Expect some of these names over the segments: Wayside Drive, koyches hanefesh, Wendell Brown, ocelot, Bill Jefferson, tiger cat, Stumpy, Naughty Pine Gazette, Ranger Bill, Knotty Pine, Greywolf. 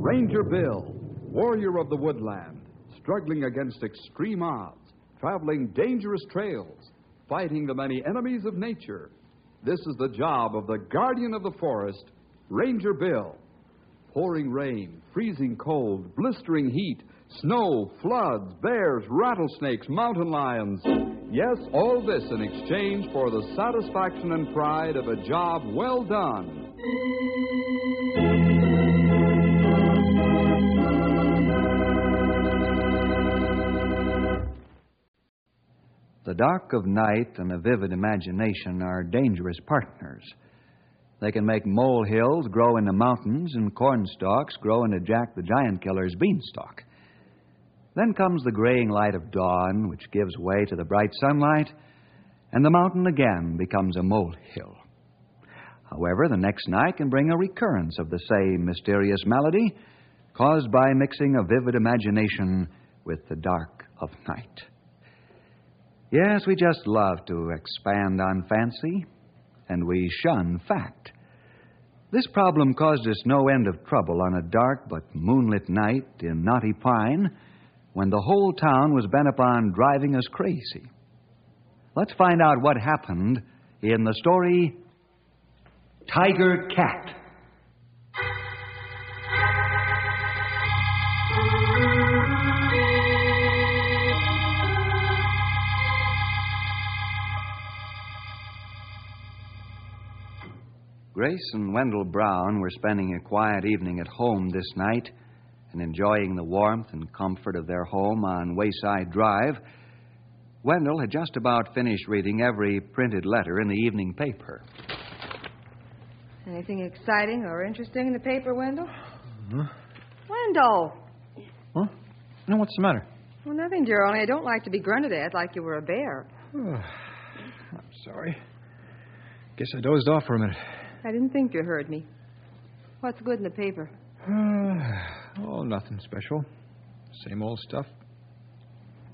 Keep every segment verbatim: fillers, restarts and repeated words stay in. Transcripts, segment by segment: Ranger Bill, warrior of the woodland, struggling against extreme odds, traveling dangerous trails, fighting the many enemies of nature. This is the job of the guardian of the forest, Ranger Bill. Pouring rain, freezing cold, blistering heat, snow, floods, bears, rattlesnakes, mountain lions. Yes, all this in exchange for the satisfaction and pride of a job well done. The dark of night and a vivid imagination are dangerous partners. They can make molehills grow into mountains and cornstalks grow into Jack the Giant Killer's beanstalk. Then comes the graying light of dawn, which gives way to the bright sunlight, and the mountain again becomes a molehill. However, the next night can bring a recurrence of the same mysterious malady caused by mixing a vivid imagination with the dark of night. Yes, we just love to expand on fancy, and we shun fact. This problem caused us no end of trouble on a dark but moonlit night in Knotty Pine, when the whole town was bent upon driving us crazy. Let's find out what happened in the story, Tiger Cat. Grace and Wendell Brown were spending a quiet evening at home this night and enjoying the warmth and comfort of their home on Wayside Drive. Wendell had just about finished reading every printed letter in the evening paper. Anything exciting or interesting in the paper, Wendell? Mm-hmm. Wendell! Huh? No, what's the matter? Well, nothing, dear, only I don't like to be grunted at like you were a bear. Oh, I'm sorry. Guess I dozed off for a minute. I didn't think you heard me. What's good in the paper? Uh, oh, nothing special. Same old stuff.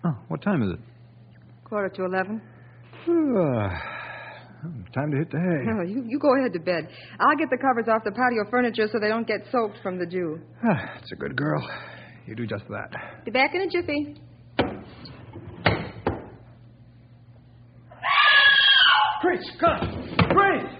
Oh, what time is it? Quarter to eleven. Uh, time to hit the hay. Oh, you, you go ahead to bed. I'll get the covers off the patio furniture so they don't get soaked from the dew. Ah, that's a good girl. You do just that. Be back in a jiffy. Grace, God! Grace!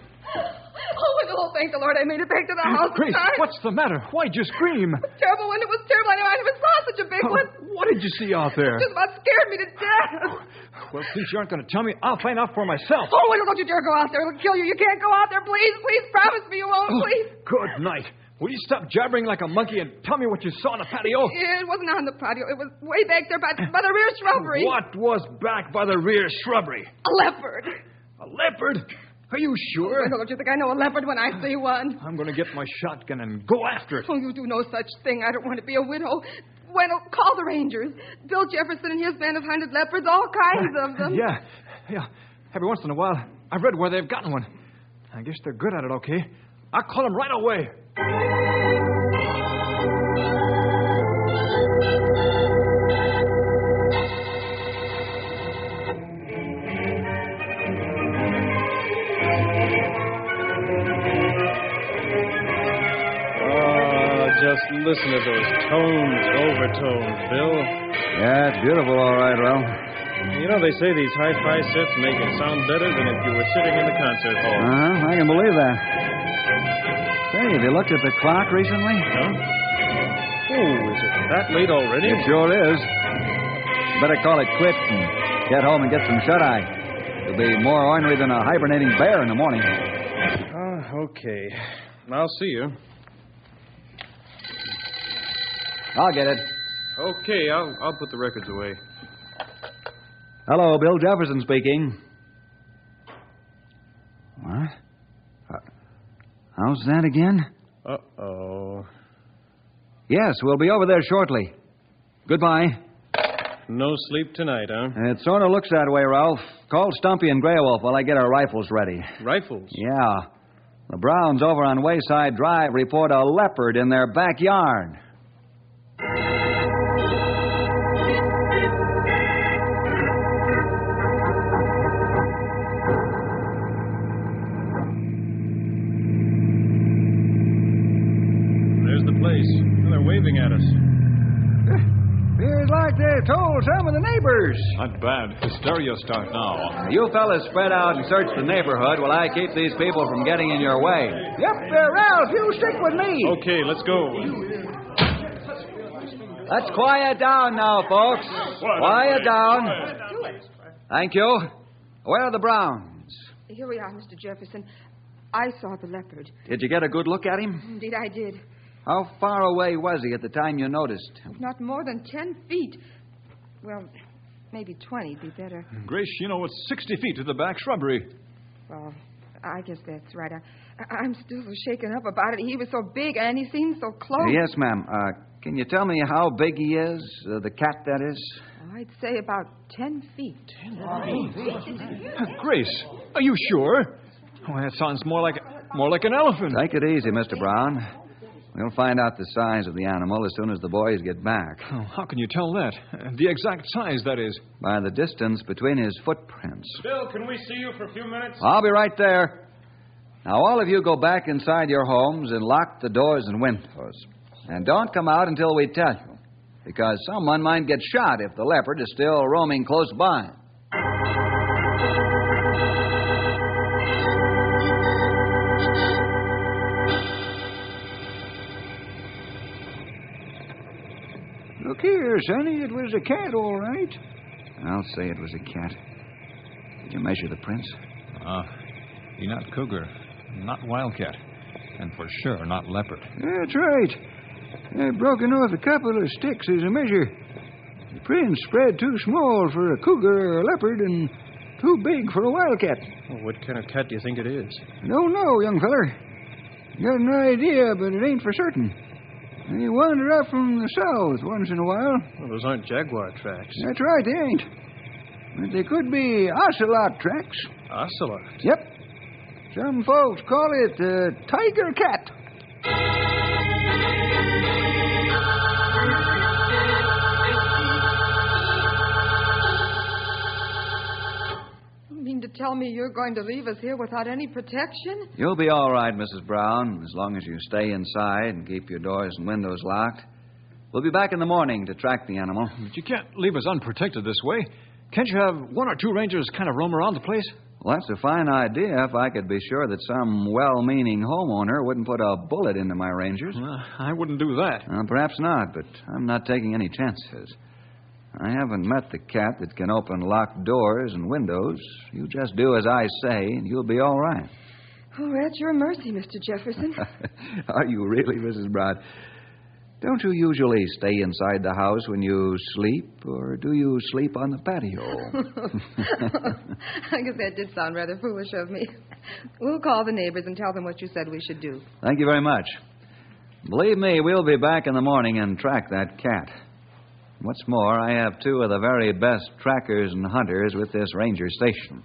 Oh, thank the Lord I made it back to the house. Grace, what's the matter? Why'd you scream? It was terrible, and it was terrible. I never saw such a big uh, one. What did you see out there? It just about scared me to death. Well, please, you aren't going to tell me. I'll find out for myself. Oh, Wendell, don't you dare go out there. It'll kill you. You can't go out there. Please, please, promise me you won't, oh, please. Good night. Will you stop jabbering like a monkey and tell me what you saw on the patio? It wasn't on the patio. It was way back there by, by the rear shrubbery. What was back by the rear shrubbery? A leopard. A leopard? Are you sure? Oh, don't you think I know a leopard when I see one? I'm going to get my shotgun and go after it. Oh, you do no such thing. I don't want to be a widow. Wendell, call the Rangers. Bill Jefferson and his band have hunted leopards, all kinds uh, of them. Yeah, yeah. Every once in a while, I've read where they've gotten one. I guess they're good at it, okay? I'll call them right away. Just listen to those tones, overtones, Bill. Yeah, it's beautiful, all right, Ralph. You know, they say these hi-fi sets make it sound better than if you were sitting in the concert hall. Uh-huh, I can believe that. Say, have you looked at the clock recently? No. Oh, is it that late already? It sure is. Better call it quits and get home and get some shut-eye. You'll be more ornery than a hibernating bear in the morning. Uh, okay. I'll see you. I'll get it. Okay, I'll, I'll put the records away. Hello, Bill Jefferson speaking. What? Uh, how's that again? Uh-oh. Yes, we'll be over there shortly. Goodbye. No sleep tonight, huh? It sort of looks that way, Ralph. Call Stumpy and Greywolf while I get our rifles ready. Rifles? Yeah. The Browns over on Wayside Drive report a leopard in their backyard. There's the place. They're waving at us. Feels like they told some of the neighbors. Not bad. Hysteria start now. You fellas spread out and search the neighborhood while I keep these people from getting in your way. Yep, uh, Ralph, you stick with me. Okay, let's go. Let's quiet down now, folks. What? Quiet down. Thank you. Where are the Browns? Here we are, Mister Jefferson. I saw the leopard. Did you get a good look at him? Indeed, I did. How far away was he at the time you noticed? Not more than ten feet. Well, maybe twenty would be better. Grace, you know, it's sixty feet to the back shrubbery. Well, I guess that's right. I, I'm still shaken up about it. He was so big, and he seemed so close. Yes, ma'am. Uh... Can you tell me how big he is, uh, the cat, that is? I'd say about ten feet. Ten feet? Grace, are you sure? Oh, that sounds more like more like an elephant. Take it easy, Mister Brown. We'll find out the size of the animal as soon as the boys get back. Oh, how can you tell that? The exact size, that is? By the distance between his footprints. Bill, can we see you for a few minutes? I'll be right there. Now, all of you go back inside your homes and lock the doors and windows. And don't come out until we tell you, because someone might get shot if the leopard is still roaming close by. Look here, Sonny, it was a cat, all right. I'll say it was a cat. Did you measure the prints? Uh, he's not cougar, not wildcat, and for sure not leopard. That's right. Uh, broken off a couple of sticks as a measure. The prints spread too small for a cougar or a leopard and too big for a wildcat. Well, what kind of cat do you think it is? I don't know, young feller. Got an idea, but it ain't for certain. They wander up from the south once in a while. Well, those aren't jaguar tracks. That's right, they ain't. But they could be ocelot tracks. Ocelot? Yep. Some folks call it the uh, tiger cat. Tell me you're going to leave us here without any protection? You'll be all right, Missus Brown, as long as you stay inside and keep your doors and windows locked. We'll be back in the morning to track the animal. But you can't leave us unprotected this way. Can't you have one or two rangers kind of roam around the place? Well, that's a fine idea if I could be sure that some well-meaning homeowner wouldn't put a bullet into my rangers. Uh, I wouldn't do that. Uh, perhaps not, but I'm not taking any chances. I haven't met the cat that can open locked doors and windows. You just do as I say, and you'll be all right. Oh, at your mercy, Mister Jefferson. Are you really, Missus Brown? Don't you usually stay inside the house when you sleep, or do you sleep on the patio? I guess that did sound rather foolish of me. We'll call the neighbors and tell them what you said we should do. Thank you very much. Believe me, we'll be back in the morning and track that cat. What's more, I have two of the very best trackers and hunters with this ranger station.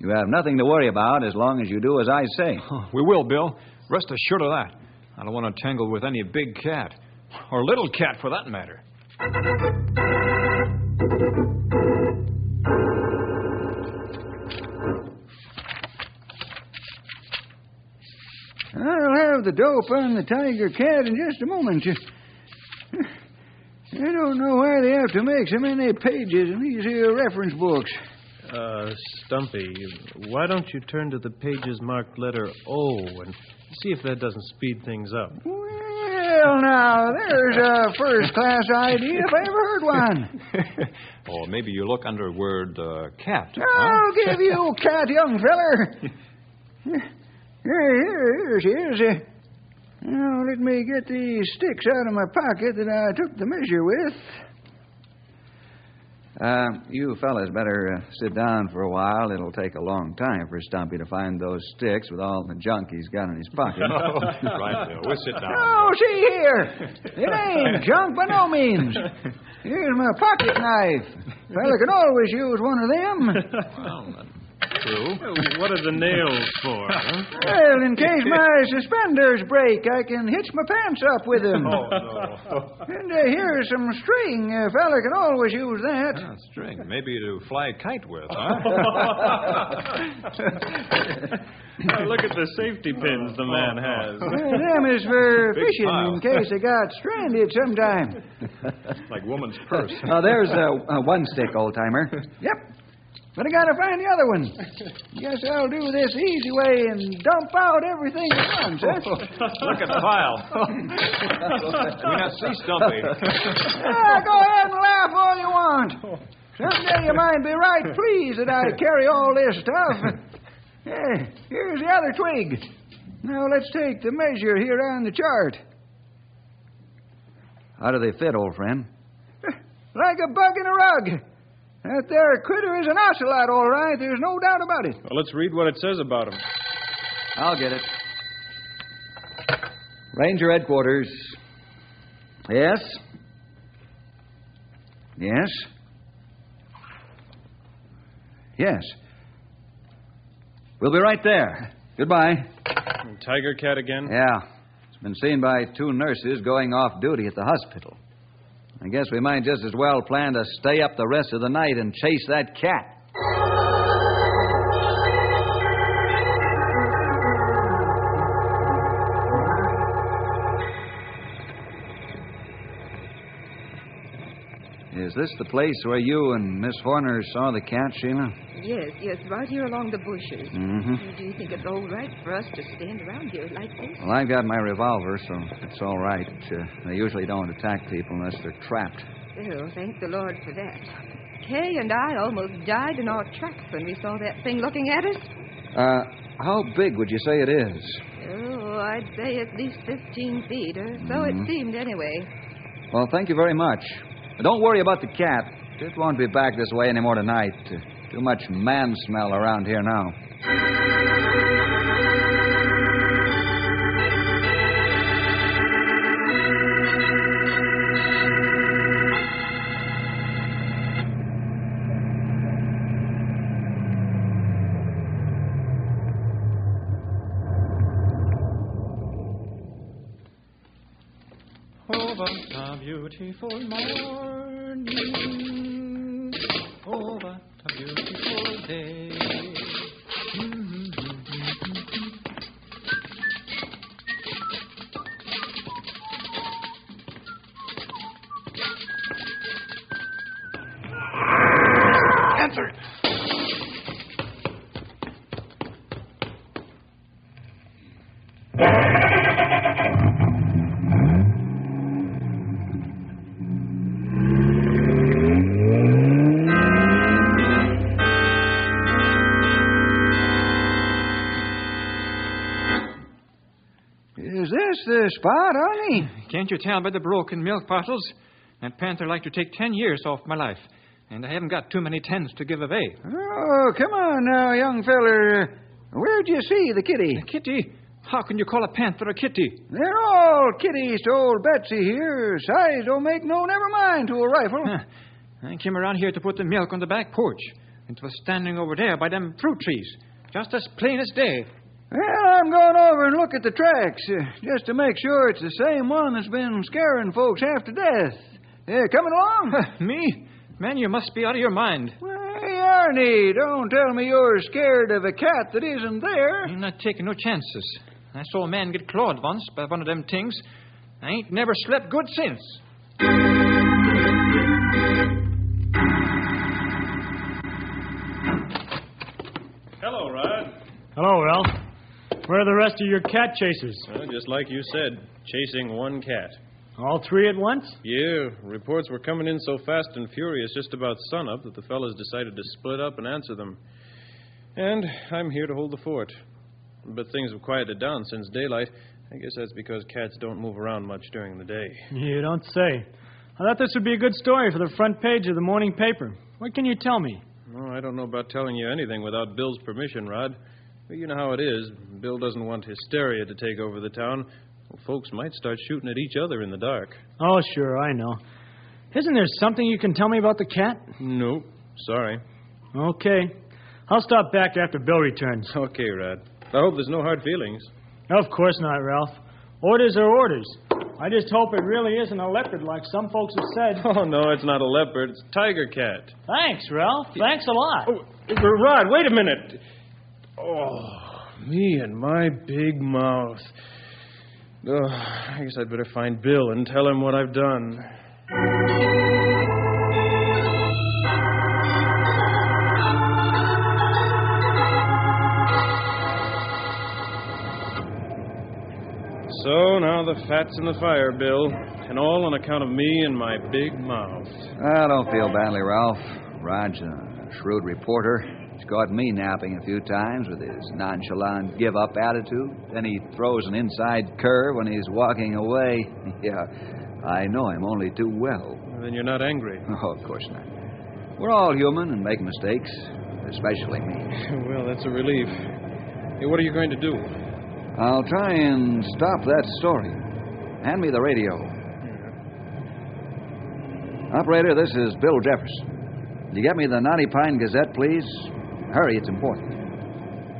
You have nothing to worry about as long as you do as I say. Oh, we will, Bill. Rest assured of that. I don't want to tangle with any big cat, or little cat for that matter. I'll have the dope on the tiger cat in just a moment. I don't know why they have to make so many pages in these here reference books. Uh, Stumpy, why don't you turn to the pages marked letter O and see if that doesn't speed things up? Well, now, there's a first-class idea if I ever heard one. Or maybe you look under word uh, cat. I'll huh? give you cat, young feller. Here, here, here she is. Uh, Now, let me get these sticks out of my pocket that I took the measure with. Uh, you fellas better uh, sit down for a while. It'll take a long time for Stumpy to find those sticks with all the junk he's got in his pocket. Oh, right, Bill. We'll sit down. Oh, see here. It ain't junk by no means. Here's my pocket knife. A fella can always use one of them. Well, through. What are the nails for, huh? Well, in case my suspenders break, I can hitch my pants up with them. Oh, no. And uh, here's some string. A fella can always use that. Oh, string. Maybe to fly a kite with, huh? Oh, look at the safety pins the man has. Well, them is for big fishing pile. In case they got stranded sometime. Like woman's purse. Now, uh, there's uh, uh, one stick, old-timer. Yep. But I gotta find the other one. Guess I'll do this easy way and dump out everything at once, huh? Look at the pile. We not see Stumpy. Yeah, go ahead and laugh all you want. Someday you might be right pleased that I carry all this stuff. Yeah, here's the other twig. Now let's take the measure here on the chart. How do they fit, old friend? Like a bug in a rug. That there critter is an ocelot, all right. There's no doubt about it. Well, let's read what it says about him. I'll get it. Ranger headquarters. Yes. Yes. Yes. We'll be right there. Goodbye. And tiger cat again? Yeah. It's been seen by two nurses going off duty at the hospital. I guess we might just as well plan to stay up the rest of the night and chase that cat. Is this the place where you and Miss Horner saw the cat, Sheila? Yes, yes, right here along the bushes. Mm-hmm. Do you think it's all right for us to stand around here like this? Well, I've got my revolver, so it's all right. Uh, they usually don't attack people unless they're trapped. Oh, thank the Lord for that. Kay and I almost died in our tracks when we saw that thing looking at us. Uh, how big would you say it is? Oh, I'd say at least fifteen feet, or so mm-hmm. It seemed anyway. Well, thank you very much. Don't worry about the cat. It won't be back this way anymore tonight. Too much man smell around here now. Over the beautiful morning, over the beautiful day. Mm-hmm, mm-hmm, mm-hmm. Answer it. The spot, honey. Can't you tell by the broken milk bottles? That panther like to take ten years off my life, and I haven't got too many tens to give away. Oh, come on now, young feller. Where'd you see the kitty? A kitty? How can you call a panther a kitty? They're all kitties to old Betsy here. Size don't make no never mind to a rifle. Huh. I came around here to put the milk on the back porch. It was standing over there by them fruit trees, just as plain as day. Well, I'm going over and look at the tracks, uh, just to make sure it's the same one that's been scaring folks half to death. Uh, coming along? Me? Man, you must be out of your mind. Well, hey, Arnie, don't tell me you're scared of a cat that isn't there. I'm not taking no chances. I saw a man get clawed once by one of them things. I ain't never slept good since. Hello, Ralph. Where are the rest of your cat chasers? Well, just like you said, chasing one cat. All three at once? Yeah. Reports were coming in so fast and furious just about sunup that the fellas decided to split up and answer them. And I'm here to hold the fort. But things have quieted down since daylight. I guess that's because cats don't move around much during the day. You don't say. I thought this would be a good story for the front page of the morning paper. What can you tell me? Oh, I don't know about telling you anything without Bill's permission, Rod. But you know how it is. Bill doesn't want hysteria to take over the town. Well, folks might start shooting at each other in the dark. Oh, sure, I know. Isn't there something you can tell me about the cat? Nope. Sorry. Okay. I'll stop back after Bill returns. Okay, Rod. I hope there's no hard feelings. Of course not, Ralph. Orders are orders. I just hope it really isn't a leopard like some folks have said. Oh, no, it's not a leopard. It's a tiger cat. Thanks, Ralph. Thanks a lot. Oh, Rod, wait a minute. Oh, me and my big mouth. Oh, I guess I'd better find Bill and tell him what I've done. So now the fat's in the fire, Bill, and all on account of me and my big mouth. I don't feel badly, Ralph. Rod's a shrewd reporter. He's caught me napping a few times with his nonchalant give-up attitude. Then he throws an inside curve when he's walking away. Yeah, I know him only too well. Then you're not angry. Oh, of course not. We're all human and make mistakes, especially me. Well, that's a relief. Hey, what are you going to do? I'll try and stop that story. Hand me the radio. Yeah. Operator, this is Bill Jefferson. You get me the Naughty Pine Gazette, please? Hurry, it's important.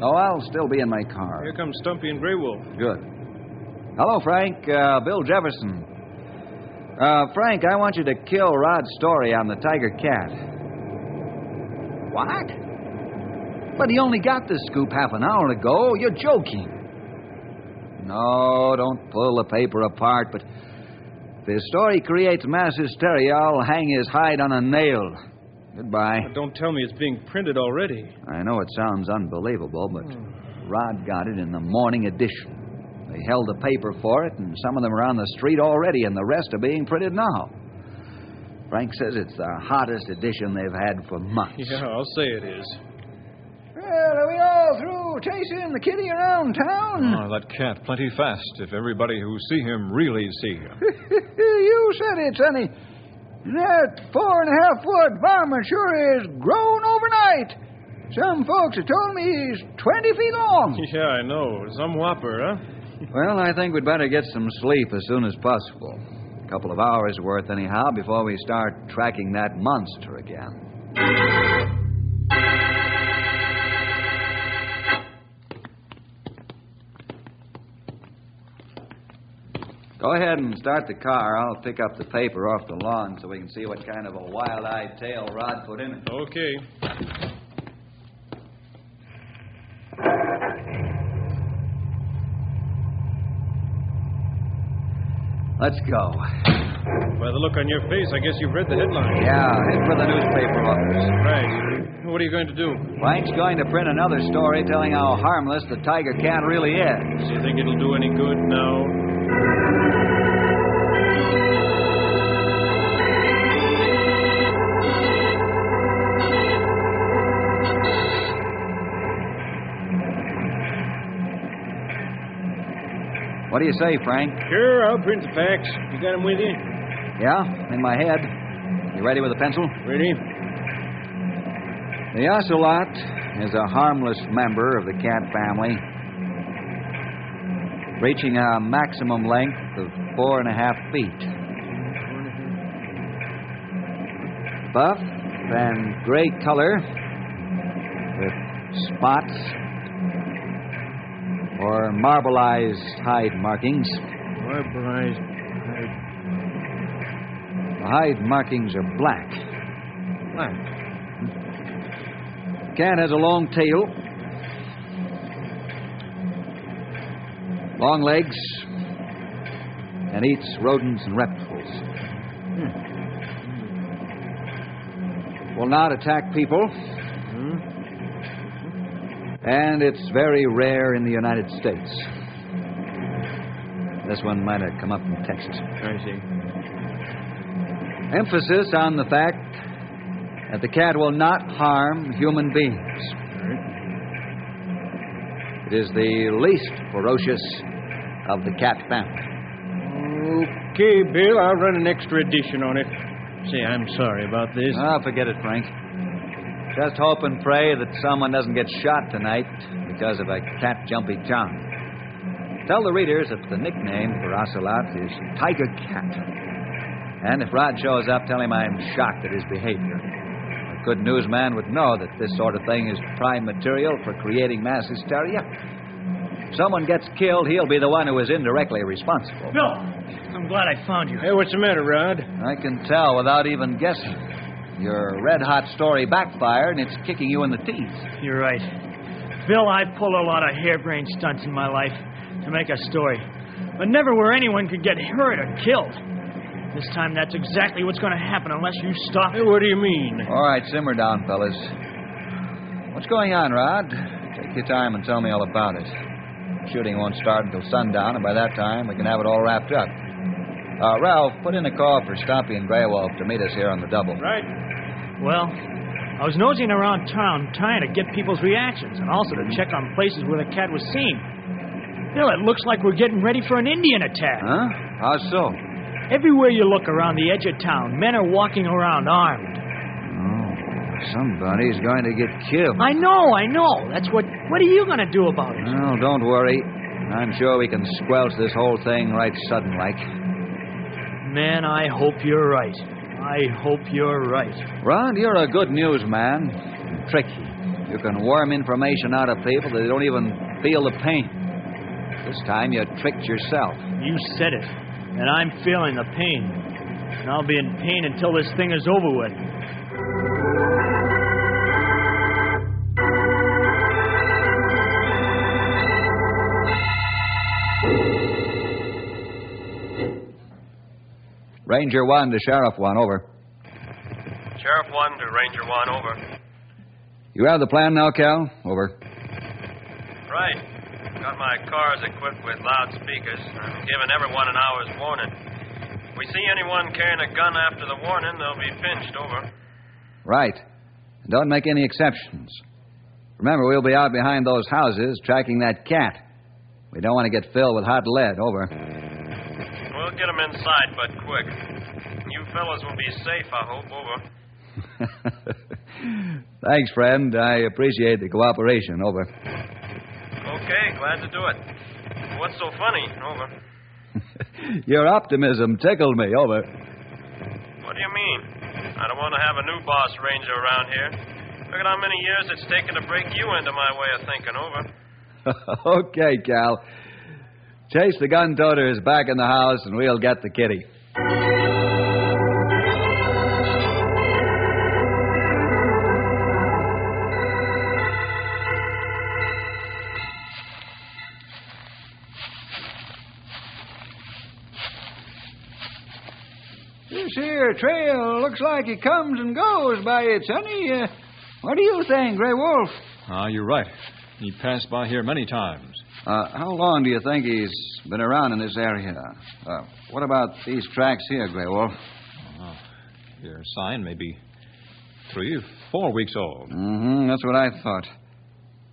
Oh, I'll still be in my car. Here comes Stumpy and Greywolf. Good. Hello, Frank. Uh, Bill Jefferson. Uh, Frank, I want you to kill Rod's story on the tiger cat. What? But he only got this scoop half an hour ago. You're joking. No, don't pull the paper apart, but if his story creates mass hysteria, I'll hang his hide on a nail. Goodbye. But don't tell me it's being printed already. I know it sounds unbelievable, but oh. Rod got it in the morning edition. They held the paper for it, and some of them are on the street already, and the rest are being printed now. Frank says it's the hottest edition they've had for months. Yeah, I'll say it is. Well, are we all through chasing the kitty around town? Oh, that cat, plenty fast, if everybody who see him really see him. You said it, Sonny. That four-and-a-half-foot varmint sure is grown overnight. Some folks have told me he's twenty feet long. Yeah, I know. Some whopper, huh? Well, I think we'd better get some sleep as soon as possible. A couple of hours' worth, anyhow, before we start tracking that monster again. Go ahead and start the car. I'll pick up the paper off the lawn so we can see what kind of a wild-eyed tale Rod put in it. Okay. Let's go. By the look on your face, I guess you've read the headline. Yeah, head for the newspaper office. Right. What are you going to do? Frank's going to print another story telling how harmless the tiger cat really is. Do you think it'll do any good now? What do you say, Frank? Sure, I'll print the facts. You got them with you? Yeah, in my head. You ready with a pencil? Ready. The ocelot is a harmless member of the cat family, reaching a maximum length of four and a half feet. Buff and gray color with spots or marbleized hide markings. Marbleized hide. The hide markings are black. Black. Cat has a long tail, long legs, and eats rodents and reptiles. Hmm. Will not attack people. And it's very rare in the United States. This one might have come up from Texas. I see. Emphasis on the fact that the cat will not harm human beings. Right. It is the least ferocious of the cat family. Okay, Bill, I'll run an extra edition on it. Say, I'm sorry about this. Ah, oh, forget it, Frank. Just hope and pray that someone doesn't get shot tonight because of a cat jumpy tongue. Tell the readers that the nickname for ocelot is Tiger Cat. And if Rod shows up, tell him I'm shocked at his behavior. But Good newsman would know that this sort of thing is prime material for creating mass hysteria. If someone gets killed, he'll be the one who is indirectly responsible. Bill, I'm glad I found you. Hey, what's the matter, Rod? I can tell without even guessing. Your red-hot story backfired, and it's kicking you in the teeth. You're right. Bill, I pulled a lot of harebrained stunts in my life to make a story, but never where anyone could get hurt or killed. This time, that's exactly what's going to happen unless you stop it. What do you mean? All right, simmer down, fellas. What's going on, Rod? Take your time and tell me all about it. Shooting won't start until sundown, and by that time, we can have it all wrapped up. Uh, Ralph, put in a call for Stumpy and Greywolf to meet us here on the double. Right. Well, I was nosing around town trying to get people's reactions and also to check on places where the cat was seen. Bill, it looks like we're getting ready for an Indian attack. Huh? How so? Everywhere you look around the edge of town, men are walking around armed. Oh, somebody's going to get killed. I know, I know. That's what... What are you going to do about it? Oh, don't worry. I'm sure we can squelch this whole thing right sudden-like. Man, I hope you're right. I hope you're right. Ron, you're a good newsman. Tricky. You can worm information out of people that don't even feel the pain. This time you tricked yourself. You said it. And I'm feeling the pain. And I'll be in pain until this thing is over with. Ranger one to Sheriff one, over. Sheriff one to Ranger one, over. You have the plan now, Cal? Over. Right. Got my cars equipped with loudspeakers. I'm giving everyone an hour's warning. If we see anyone carrying a gun after the warning, they'll be pinched, over. Right. And don't make any exceptions. Remember, we'll be out behind those houses tracking that cat. We don't want to get filled with hot lead, over. We'll get them inside, but quick. You fellas will be safe, I hope, over. Thanks, friend. I appreciate the cooperation, over. Okay, glad to do it. What's so funny? Over. Your optimism tickled me. Over. What do you mean? I don't want to have a new boss ranger around here. Look at how many years it's taken to break you into my way of thinking. Over. Okay, Cal. Chase the gun toters back in the house and we'll get the kitty. This here trail looks like it comes and goes by it, sonny. Uh, what do you think, Grey Wolf? Ah, uh, you're right. He passed by here many times. Uh, how long do you think he's been around in this area? Uh, what about these tracks here, Grey Wolf? Uh, your sign may be three or four weeks old. Mm-hmm, that's what I thought.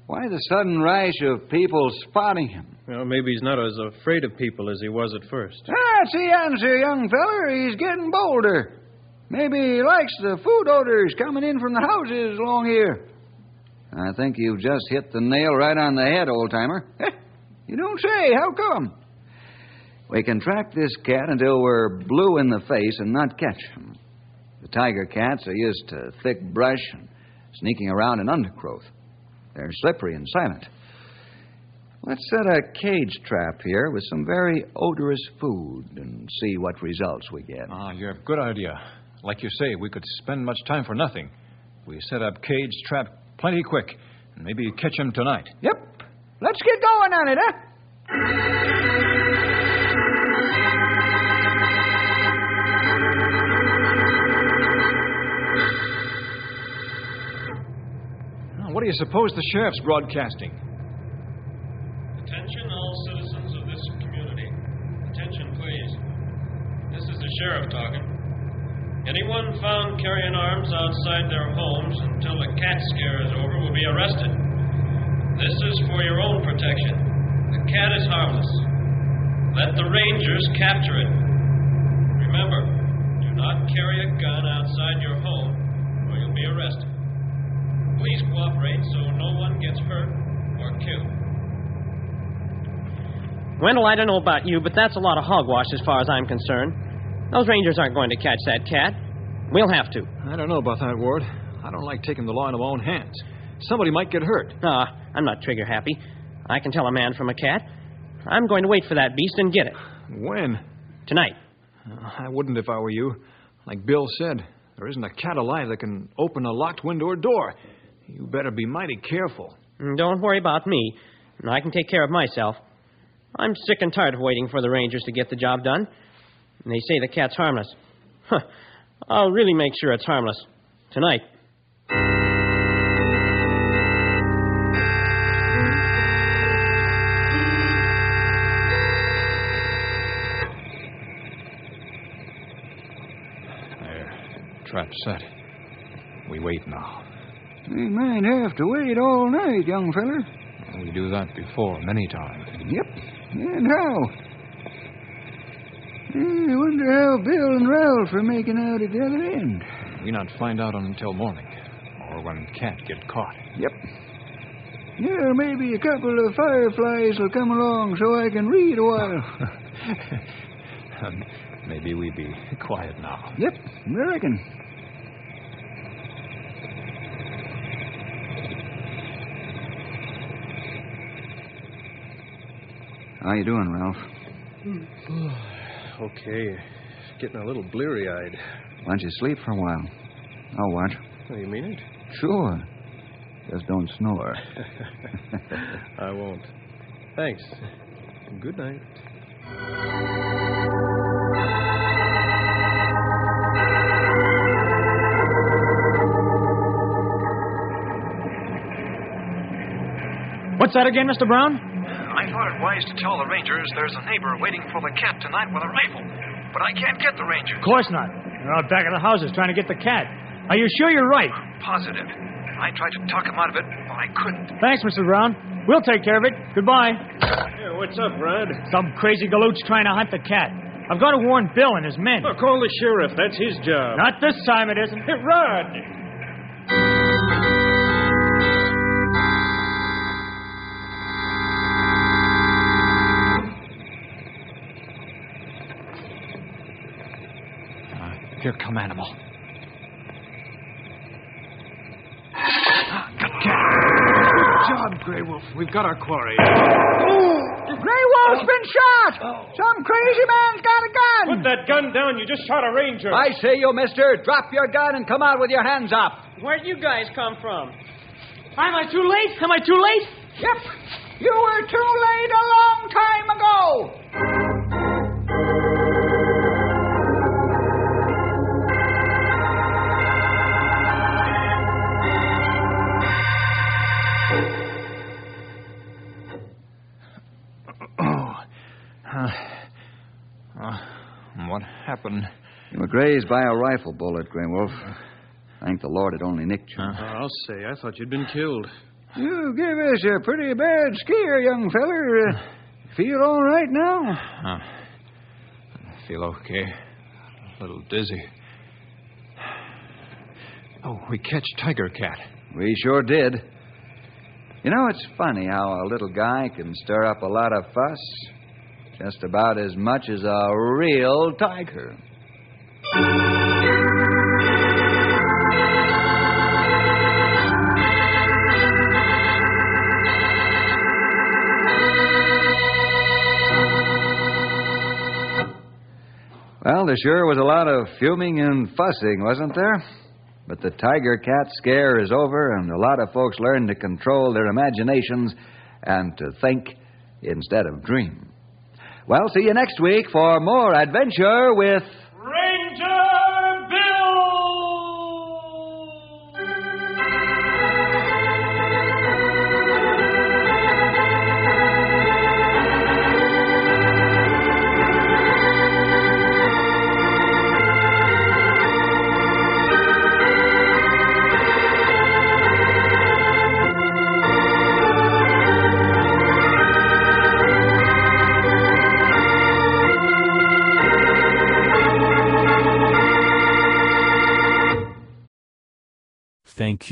Why the sudden rash of people spotting him? Well, maybe he's not as afraid of people as he was at first. That's the answer, young feller. He's getting bolder. Maybe he likes the food odors coming in from the houses along here. I think you've just hit the nail right on the head, old-timer. You don't say. How come? We can track this cat until we're blue in the face and not catch him. The tiger cats are used to thick brush and sneaking around in undergrowth. They're slippery and silent. Let's set a cage trap here with some very odorous food and see what results we get. Ah, you have a good idea. Like you say, we could spend much time for nothing. We set up cage trap plenty quick and maybe catch him tonight. Yep. Let's get going on it, huh? What do you suppose the sheriff's broadcasting? Attention, all citizens of this community. Attention, please. This is the sheriff talking. Anyone found carrying arms outside their homes until the cat scare is over will be arrested. This is for your own protection. The cat is harmless. Let the rangers capture it. Remember, do not carry a gun outside your home or you'll be arrested. Please cooperate so no one gets hurt or killed. Wendell, I don't know about you, but that's a lot of hogwash as far as I'm concerned. Those rangers aren't going to catch that cat. We'll have to. I don't know about that, Ward. I don't like taking the law into my own hands. Somebody might get hurt. Ah, uh, I'm not trigger happy. I can tell a man from a cat. I'm going to wait for that beast and get it. When? Tonight. Uh, I wouldn't if I were you. Like Bill said, there isn't a cat alive that can open a locked window or door. You better be mighty careful. Don't worry about me. I can take care of myself. I'm sick and tired of waiting for the Rangers to get the job done. And they say the cat's harmless. Huh. I'll really make sure it's harmless. Tonight. Trap set. We wait now. We might have to wait all night, young fella. We do that before many times. Yep. And how? I wonder how Bill and Ralph are making out at the other end. We not find out until morning, or when Cat get caught. Yep. Yeah, maybe a couple of fireflies will come along so I can read a while. um, maybe we be quiet now. Yep, I reckon. How you doing, Ralph? Okay, getting a little bleary-eyed. Why don't you sleep for a while? I'll watch. Oh, you mean it? Sure. Just don't snore. I won't. Thanks. Good night. What's that again, Mister Brown? Wise to tell the Rangers there's a neighbor waiting for the cat tonight with a rifle. But I can't get the Ranger. Of course not. They're out back of the houses trying to get the cat. Are you sure you're right? I'm positive. I tried to talk him out of it, but I couldn't. Thanks, Mister Brown. We'll take care of it. Goodbye. Hey, what's up, Rod? Some crazy galoot's trying to hunt the cat. I've got to warn Bill and his men. Well, call the sheriff. That's his job. Not this time it isn't. Hey, Rod! Here come animal. Ah, got cat. Good job, Greywolf. We've got our quarry. Ooh, Greywolf's oh. been shot. Oh. Some crazy man's got a gun. Put that gun down. You just shot a ranger. I say you, mister, drop your gun and come out with your hands up. Where'd you guys come from? Am I too late? Am I too late? Yep. You were too late a long time ago. What happened? You were grazed by a rifle bullet, Greywolf. Thank the Lord it only nicked you. Uh-huh. I'll say, I thought you'd been killed. You gave us a pretty bad scare, young feller. Uh, feel all right now? Uh, I feel okay. A little dizzy. Oh, we catch Tiger Cat. We sure did. You know, it's funny how a little guy can stir up a lot of fuss. Just about as much as a real tiger. Well, there sure was a lot of fuming and fussing, wasn't there? But the tiger cat scare is over, and a lot of folks learn to control their imaginations and to think instead of dream. Well, see you next week for more adventure with Ranger Bill! Thank